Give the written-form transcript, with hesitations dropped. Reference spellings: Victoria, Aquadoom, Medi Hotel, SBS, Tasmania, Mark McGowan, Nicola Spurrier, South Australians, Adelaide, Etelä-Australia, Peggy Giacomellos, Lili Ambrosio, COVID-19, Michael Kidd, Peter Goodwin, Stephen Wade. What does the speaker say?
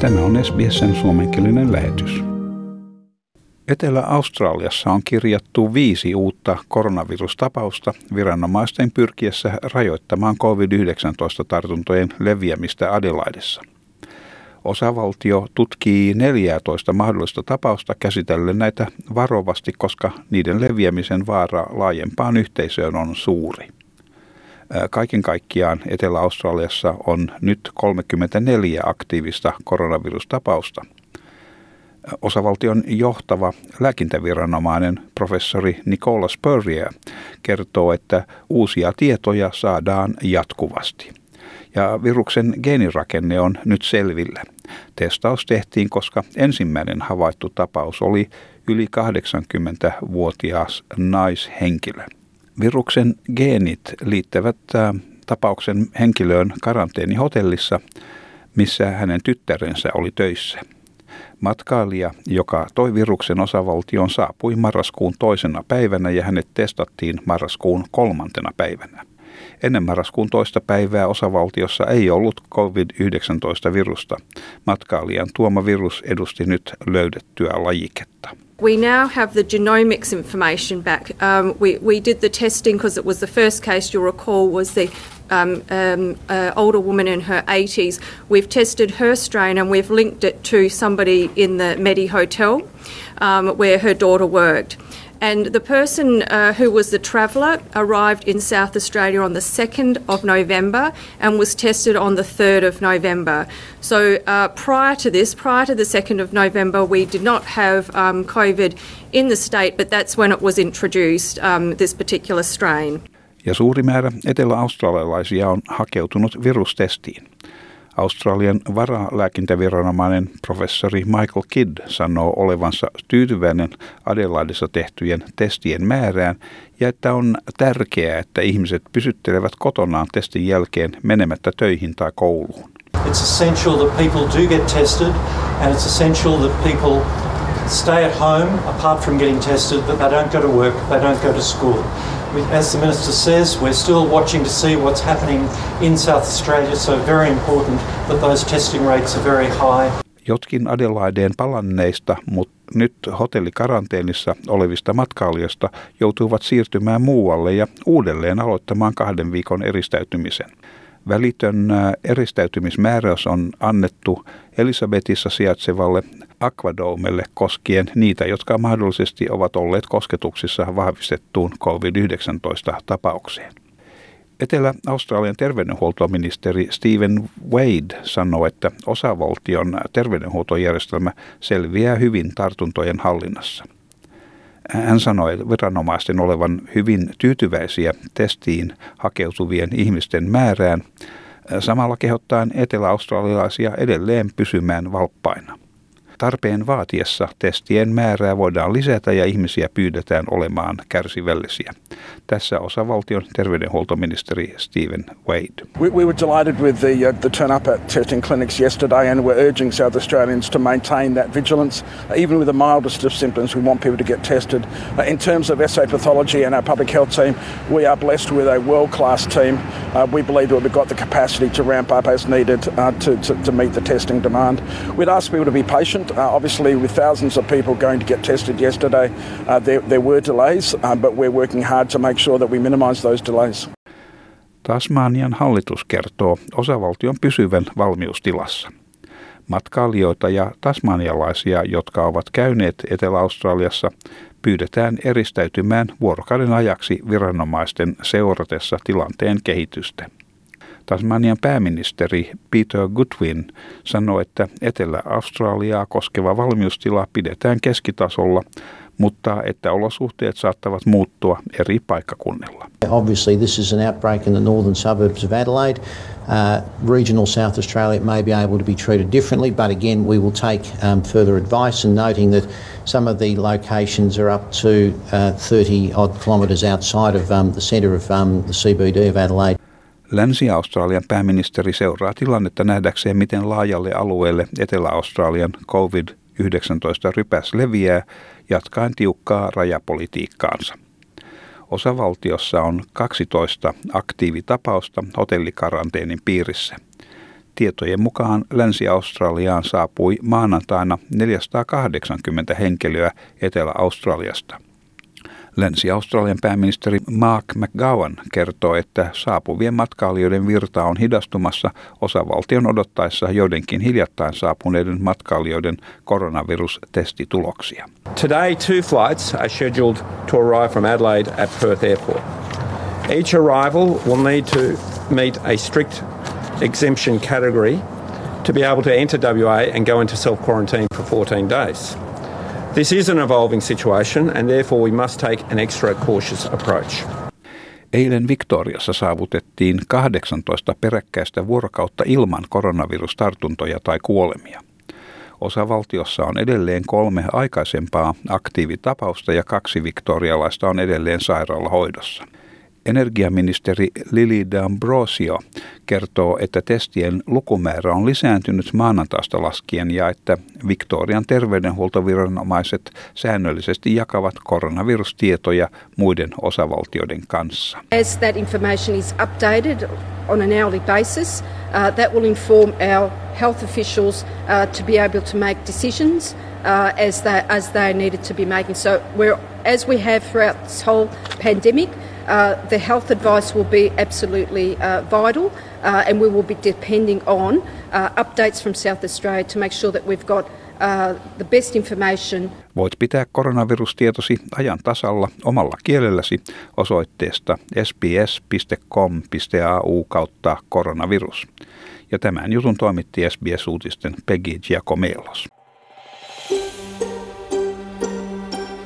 Tämä on SBS:n suomenkielinen lähetys. Etelä-Australiassa on kirjattu 5 uutta koronavirustapausta viranomaisten pyrkiessä rajoittamaan COVID-19-tartuntojen leviämistä Adelaidessa. Osavaltio tutkii 14 mahdollista tapausta käsitellen näitä varovasti, koska niiden leviämisen vaara laajempaan yhteisöön on suuri. Kaiken kaikkiaan Etelä-Australiassa on nyt 34 aktiivista koronavirustapausta. Osavaltion johtava lääkintäviranomainen professori Nicola Spurrier kertoo, että uusia tietoja saadaan jatkuvasti. Ja viruksen geenirakenne on nyt selvillä. Testaus tehtiin, koska ensimmäinen havaittu tapaus oli yli 80-vuotias naishenkilö. Viruksen geenit liittävät tapauksen henkilöön karanteenihotellissa, missä hänen tyttärensä oli töissä. Matkailija, joka toi viruksen osavaltioon, saapui marraskuun 2. päivänä ja hänet testattiin marraskuun 3. päivänä. Ennen marraskuun 2. päivää osavaltiossa ei ollut COVID-19-virusta. Matkailijan tuoma virus edusti nyt löydettyä lajiketta. We now have the genomics information back. We did the testing because it was the first case you'll recall was the older woman in her 80s. We've tested her strain and we've linked it to somebody in the Medi Hotel where her daughter worked. And the person who was the traveller arrived in South Australia on the 2nd of November and was tested on the 3rd of November. So prior to the 2nd of November, we did not have COVID in the state, but that's when it was introduced, this particular strain. Ja suuri määrä etelä-australialaisia on hakeutunut virustestiin. Australian varalääkintäviranomainen professori Michael Kidd sanoo olevansa tyytyväinen Adelaidessa tehtyjen testien määrään ja että on tärkeää, että ihmiset pysyttelevät kotonaan testin jälkeen menemättä töihin tai kouluun. It's essential that people do get tested and it's essential that people stay at home apart from getting tested, but they don't go to work, they don't go to school. As the Minister says, we're still watching to see what's happening in South Australia, so very important that those testing rates are very high. Jotkin Adelaideen palanneista, mutta nyt hotellikaranteenissa olevista matkailijoista joutuivat siirtymään muualle ja uudelleen aloittamaan 2 viikon eristäytymisen. Välitön eristäytymismääräys on annettu Elisabetissa sijaitsevalle Aquadoomelle koskien niitä, jotka mahdollisesti ovat olleet kosketuksissa vahvistettuun COVID-19-tapaukseen. Etelä-Australian terveydenhuoltoministeri Stephen Wade sanoi, että osavaltion terveydenhuoltojärjestelmä selviää hyvin tartuntojen hallinnassa. Hän sanoi viranomaisten olevan hyvin tyytyväisiä testiin hakeutuvien ihmisten määrään, samalla kehottaen etelä-australialaisia edelleen pysymään valppaina. Tarpeen vaatiessa testien määrää voidaan lisätä ja ihmisiä pyydetään olemaan kärsivällisiä. Tässä osavaltion terveydenhuoltoministeri Stephen Wade. We were delighted with the turn up at testing clinics yesterday and we're urging South Australians to maintain that vigilance. Even with the mildest of symptoms, we want people to get tested. In terms of SA pathology and our public health team, we are blessed with a world-class team. We believe that we've got the capacity to ramp up as needed to meet the testing demand. We'd ask people to be patient. Obviously, with thousands of people going to get tested yesterday, there were delays, but we're working hard to make sure that we minimise those delays. Tasmanian hallitus kertoo osavaltion pysyvän valmiustilassa. Matkailijoita ja tasmanialaisia, jotka ovat käyneet Etelä-Australiassa, pyydetään eristäytymään vuorokauden ajaksi viranomaisten seuratessa tilanteen kehitystä. Tasmanian pääministeri Peter Goodwin sanoi, että Etelä-Australiaa koskeva valmiustila pidetään keskitasolla, mutta että olosuhteet saattavat muuttua eri paikkakunnilla. Obviously this is an outbreak in the northern suburbs of Adelaide. Regional South Australia may be able to be treated differently, but again we will take further advice and noting that some of the locations are up to 30 odd kilometres outside of the centre of the CBD of Adelaide. Länsi-Australian pääministeri seuraa tilannetta nähdäkseen, miten laajalle alueelle Etelä-Australian COVID-19-rypäs leviää jatkaen tiukkaa rajapolitiikkaansa. Osavaltiossa on 12 aktiivitapausta hotellikaranteenin piirissä. Tietojen mukaan Länsi-Australiaan saapui maanantaina 480 henkilöä Etelä-Australiasta. Länsi-Australian pääministeri Mark McGowan kertoo, että saapuvien matkailijoiden virta on hidastumassa osavaltion odottaessa joidenkin hiljattain saapuneiden matkailijoiden koronavirustestituloksia. Today two flights are scheduled to arrive from Adelaide at Perth Airport. Each arrival will need to meet a strict exemption category to be able to enter WA and go into self-quarantine for 14 days. This is an evolving situation and therefore we must take an extra cautious approach. Eilen Victoriassa saavutettiin 18 peräkkäistä vuorokautta ilman koronavirustartuntoja tai kuolemia. Osavaltiossa on edelleen 3 aikaisempaa aktiivitapausta ja 2 victorialaista on edelleen sairaalahoidossa. Energiaministeri Lili Ambrosio kertoo, että testien lukumäärä on lisääntynyt maanantaista laskien ja että Victorian terveydenhuoltoviranomaiset säännöllisesti jakavat koronavirustietoja muiden osavaltioiden kanssa. As that information is updated on an hourly basis, that will inform our health officials to be able to make decisions as they needed to be making. So we're, as we have throughout this whole pandemic, the health advice will be absolutely vital and we will be depending on updates from South Australia to make sure that we've got the best information. Voit pitää koronavirustietosi ajan tasalla omalla kielelläsi osoitteesta sbs.com.au/koronavirus. Ja tämän jutun toimitti SBS-uutisten Peggy Giacomellos.